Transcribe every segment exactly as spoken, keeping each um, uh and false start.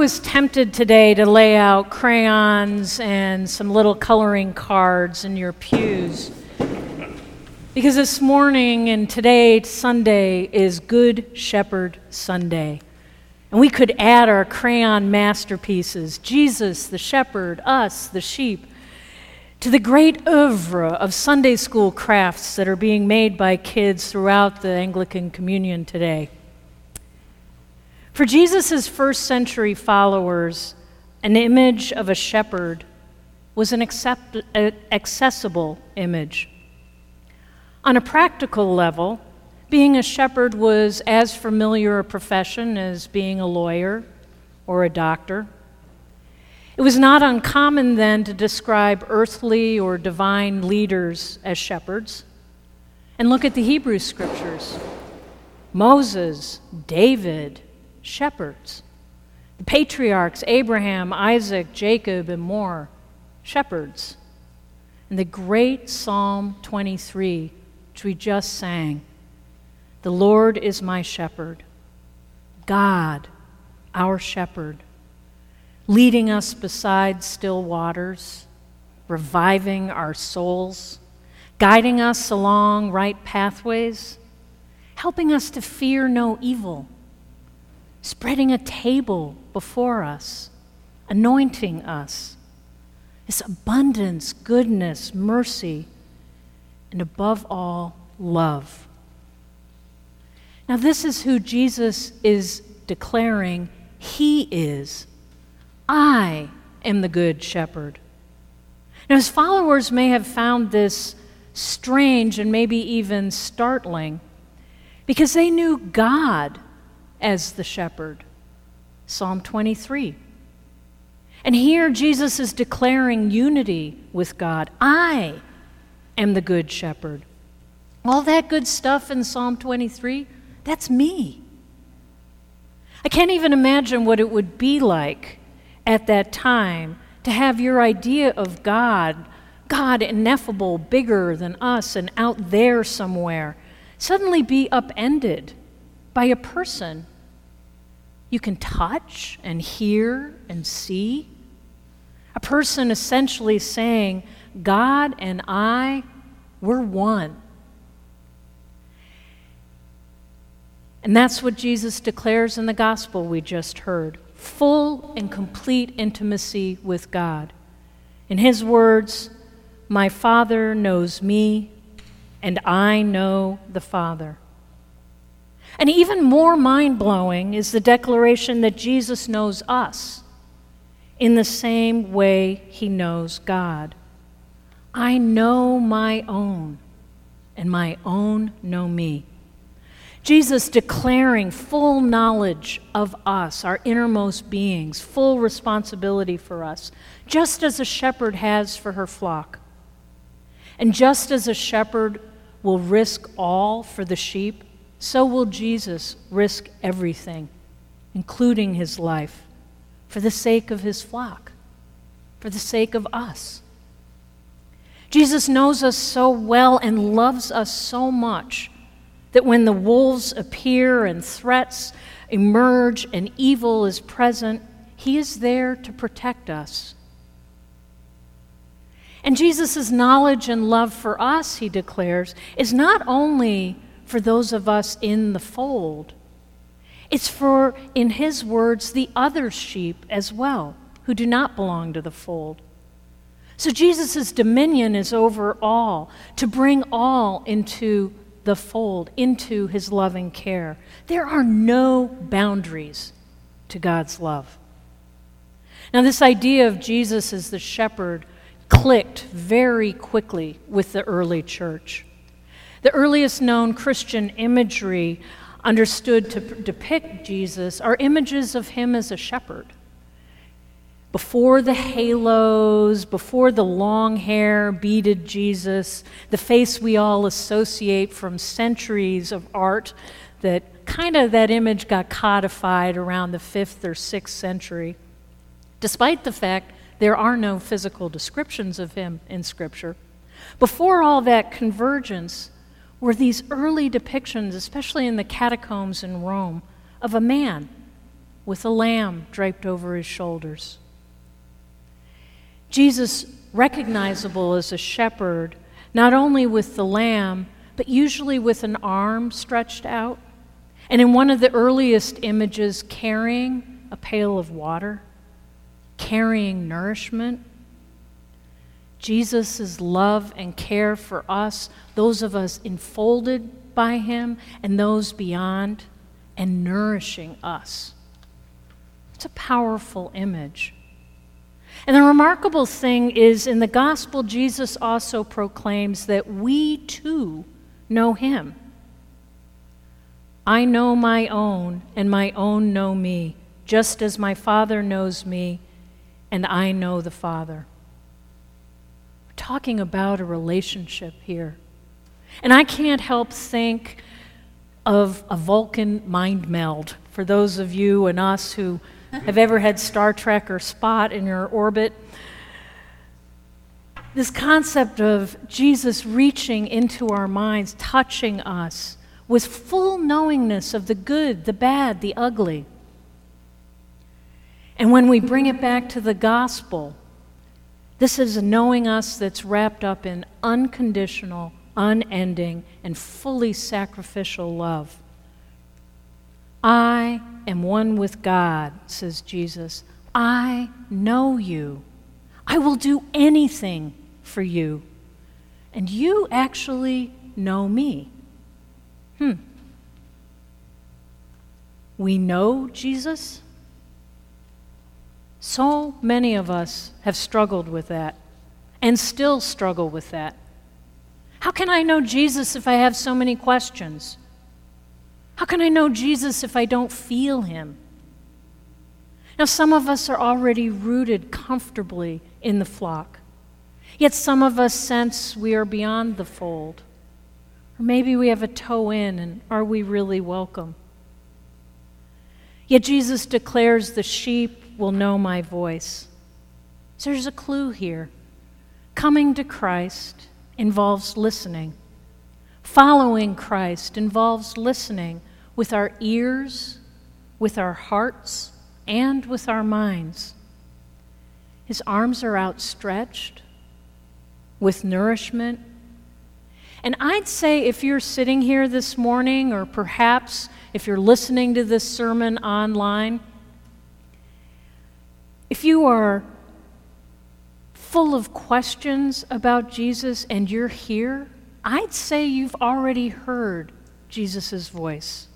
was tempted today to lay out crayons and some little coloring cards in your pews, because this morning and today, Sunday, is Good Shepherd Sunday. And we could add our crayon masterpieces, Jesus, the shepherd, us, the sheep, to the great oeuvre of Sunday school crafts that are being made by kids throughout the Anglican Communion today. For Jesus' first century followers, an image of a shepherd was an accept- accessible image. On a practical level, being a shepherd was as familiar a profession as being a lawyer or a doctor. It was not uncommon then to describe earthly or divine leaders as shepherds. And look at the Hebrew scriptures. Moses, David, shepherds. The patriarchs, Abraham, Isaac, Jacob, and more, shepherds. And the great Psalm twenty-three, which we just sang, the Lord is my shepherd, God, our shepherd, leading us beside still waters, reviving our souls, guiding us along right pathways, helping us to fear no evil, spreading a table before us, anointing us. This abundance, goodness, mercy, and above all, love. Now, this is who Jesus is declaring he is. I am the good shepherd. Now, his followers may have found this strange and maybe even startling because they knew God as the shepherd, Psalm twenty-three. And here Jesus is declaring unity with God. I am the good shepherd. All that good stuff in Psalm twenty-three, that's me. I can't even imagine what it would be like at that time to have your idea of God, God ineffable, bigger than us and out there somewhere, suddenly be upended by a person you can touch and hear and see. A person essentially saying, God and I, we're one. And that's what Jesus declares in the gospel we just heard. Full and complete intimacy with God. In his words, my Father knows me, and I know the Father. And even more mind-blowing is the declaration that Jesus knows us in the same way he knows God. I know my own, and my own know me. Jesus declaring full knowledge of us, our innermost beings, full responsibility for us, just as a shepherd has for her flock. And just as a shepherd will risk all for the sheep, so will Jesus risk everything, including his life, for the sake of his flock, for the sake of us. Jesus knows us so well and loves us so much that when the wolves appear and threats emerge and evil is present, he is there to protect us. And Jesus' knowledge and love for us, he declares, is not only for those of us in the fold, it's for, in his words, the other sheep as well, who do not belong to the fold. So Jesus' dominion is over all, to bring all into the fold, into his loving care. There are no boundaries to God's love. Now, this idea of Jesus as the shepherd clicked very quickly with the early church. The earliest known Christian imagery understood to p- depict Jesus are images of him as a shepherd. Before the halos, before the long hair, beaded Jesus, the face we all associate from centuries of art, that kind of that image got codified around the fifth or sixth century. Despite the fact there are no physical descriptions of him in Scripture, before all that convergence were these early depictions, especially in the catacombs in Rome, of a man with a lamb draped over his shoulders. Jesus, recognizable as a shepherd, not only with the lamb, but usually with an arm stretched out, and in one of the earliest images, carrying a pail of water, carrying nourishment. Jesus' love and care for us, those of us enfolded by him and those beyond, and nourishing us. It's a powerful image. And the remarkable thing is, in the gospel, Jesus also proclaims that we too know him. I know my own, and my own know me, just as my Father knows me, and I know the Father. We're talking about a relationship here. And I can't help think of a Vulcan mind meld. For those of you and us who have ever had Star Trek or Spot in your orbit, this concept of Jesus reaching into our minds, touching us, with full knowingness of the good, the bad, the ugly. And when we bring it back to the gospel, this is a knowing us that's wrapped up in unconditional, unending, and fully sacrificial love. I am one with God, says Jesus. I know you. I will do anything for you. And you actually know me. Hmm. We know Jesus. So many of us have struggled with that and still struggle with that. How can I know Jesus if I have so many questions? How can I know Jesus if I don't feel him? Now, some of us are already rooted comfortably in the flock, yet some of us sense we are beyond the fold. Or maybe we have a toe in, and are we really welcome? Yet Jesus declares the sheep will know my voice. So there's a clue here. Coming to Christ involves listening. Following Christ involves listening with our ears, with our hearts, and with our minds. His arms are outstretched with nourishment. And I'd say if you're sitting here this morning, or perhaps if you're listening to this sermon online, if you are full of questions about Jesus and you're here, I'd say you've already heard Jesus' voice.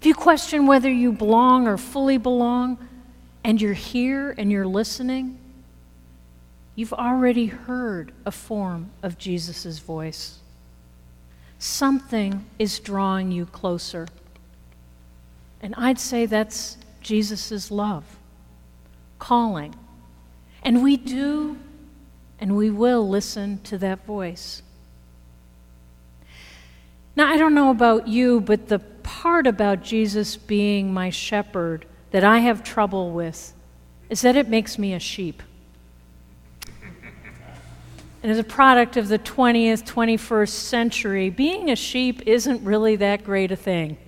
If you question whether you belong or fully belong, and you're here and you're listening, you've already heard a form of Jesus' voice. Something is drawing you closer. And I'd say that's Jesus' love, calling. And we do and we will listen to that voice. Now, I don't know about you, but the part about Jesus being my shepherd that I have trouble with is that it makes me a sheep. And as a product of the twentieth, twenty-first century, being a sheep isn't really that great a thing.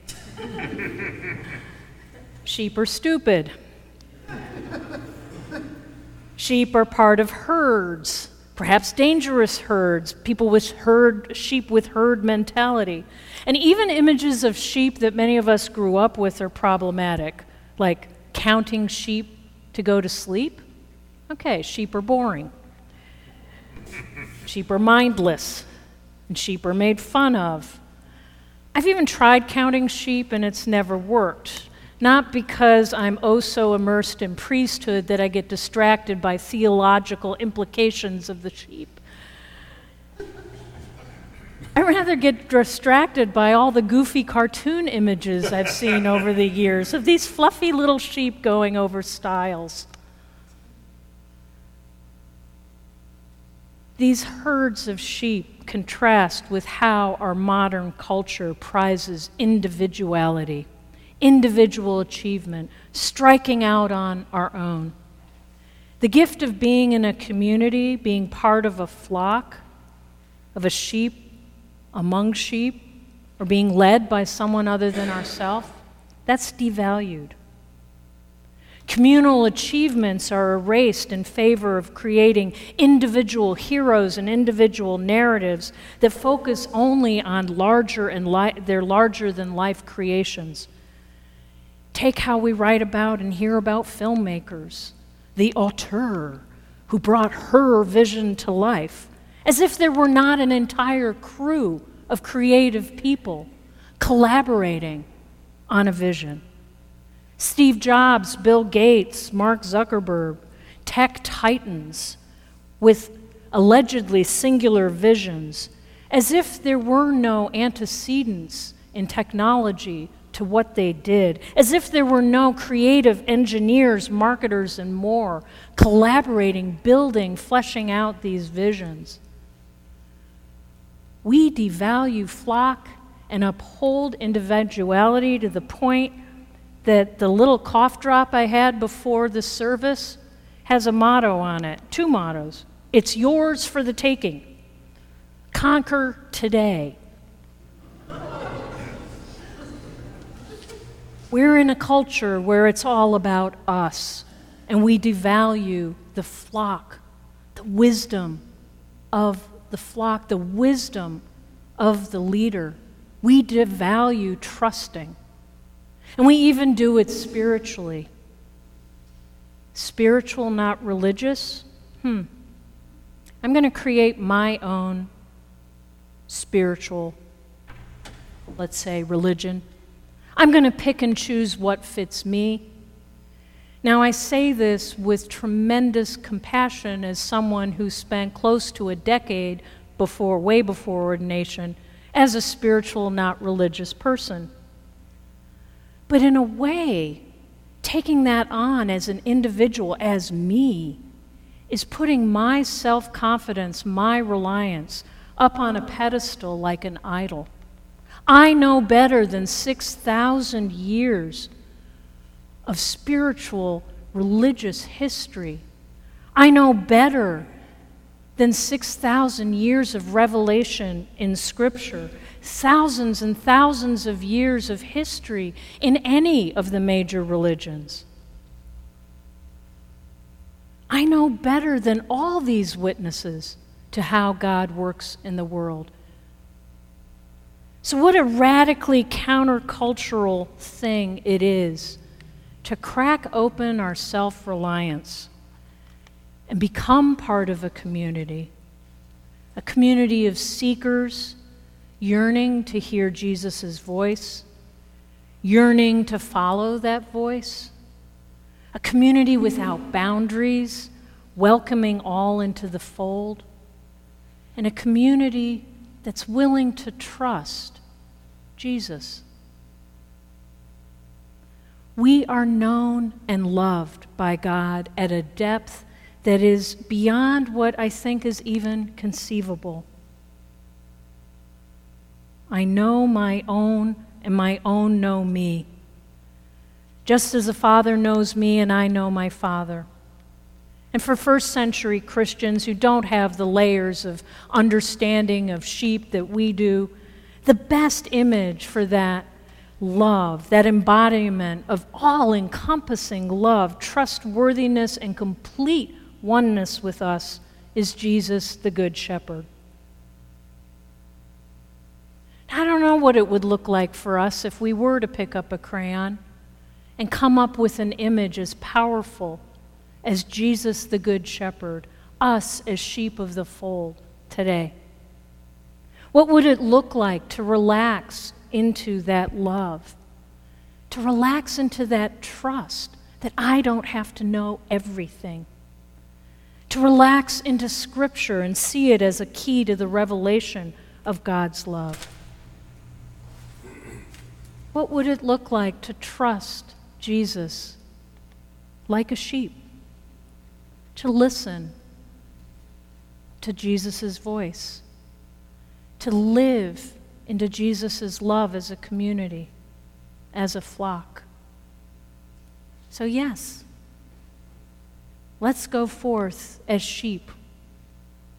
Sheep are stupid. Sheep are part of herds. Perhaps dangerous herds, people with herd, sheep with herd mentality. And even images of sheep that many of us grew up with are problematic, like counting sheep to go to sleep. Okay, sheep are boring. Sheep are mindless, and sheep are made fun of. I've even tried counting sheep, and it's never worked. Not because I'm oh so immersed in priesthood that I get distracted by theological implications of the sheep. I rather get distracted by all the goofy cartoon images I've seen over the years of these fluffy little sheep going over stiles. These herds of sheep contrast with how our modern culture prizes individuality. Individual achievement, striking out on our own. The gift of being in a community, being part of a flock, of a sheep, among sheep, or being led by someone other than ourselves, that's devalued. Communal achievements are erased in favor of creating individual heroes and individual narratives that focus only on larger and li- their larger-than-life creations. Take how we write about and hear about filmmakers, the auteur who brought her vision to life, as if there were not an entire crew of creative people collaborating on a vision. Steve Jobs, Bill Gates, Mark Zuckerberg, tech titans with allegedly singular visions, as if there were no antecedents in technology to what they did, as if there were no creative engineers, marketers, and more collaborating, building, fleshing out these visions. We devalue flock and uphold individuality to the point that the little cough drop I had before the service has a motto on it, two mottos. It's yours for the taking. Conquer today. We're in a culture where it's all about us, and we devalue the flock, the wisdom of the flock, the wisdom of the leader. We devalue trusting. And we even do it spiritually. Spiritual, not religious? Hmm. I'm going to create my own spiritual, let's say, religion. I'm going to pick and choose what fits me. Now, I say this with tremendous compassion as someone who spent close to a decade before, way before ordination, as a spiritual, not religious person. But in a way, taking that on as an individual, as me, is putting my self-confidence, my reliance, up on a pedestal like an idol. I know better than six thousand years of spiritual, religious history. I know better than six thousand years of revelation in Scripture, thousands and thousands of years of history in any of the major religions. I know better than all these witnesses to how God works in the world. So what a radically countercultural thing it is to crack open our self-reliance and become part of a community, a community of seekers yearning to hear Jesus' voice, yearning to follow that voice, a community without boundaries, welcoming all into the fold, and a community that's willing to trust Jesus. We are known and loved by God at a depth that is beyond what I think is even conceivable. I know my own, and my own know me, just as the Father knows me, and I know my Father. And for first century Christians who don't have the layers of understanding of sheep that we do, the best image for that love, that embodiment of all-encompassing love, trustworthiness, and complete oneness with us is Jesus, the Good Shepherd. I don't know what it would look like for us if we were to pick up a crayon and come up with an image as powerful as Jesus, the Good Shepherd, us as sheep of the fold today. What would it look like to relax into that love, to relax into that trust that I don't have to know everything? To relax into Scripture and see it as a key to the revelation of God's love. What would it look like to trust Jesus like a sheep? To listen to Jesus' voice? To live into Jesus' love as a community, as a flock? So yes, let's go forth as sheep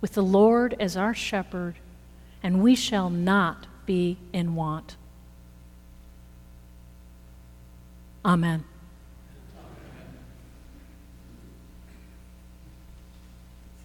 with the Lord as our shepherd, and we shall not be in want. Amen.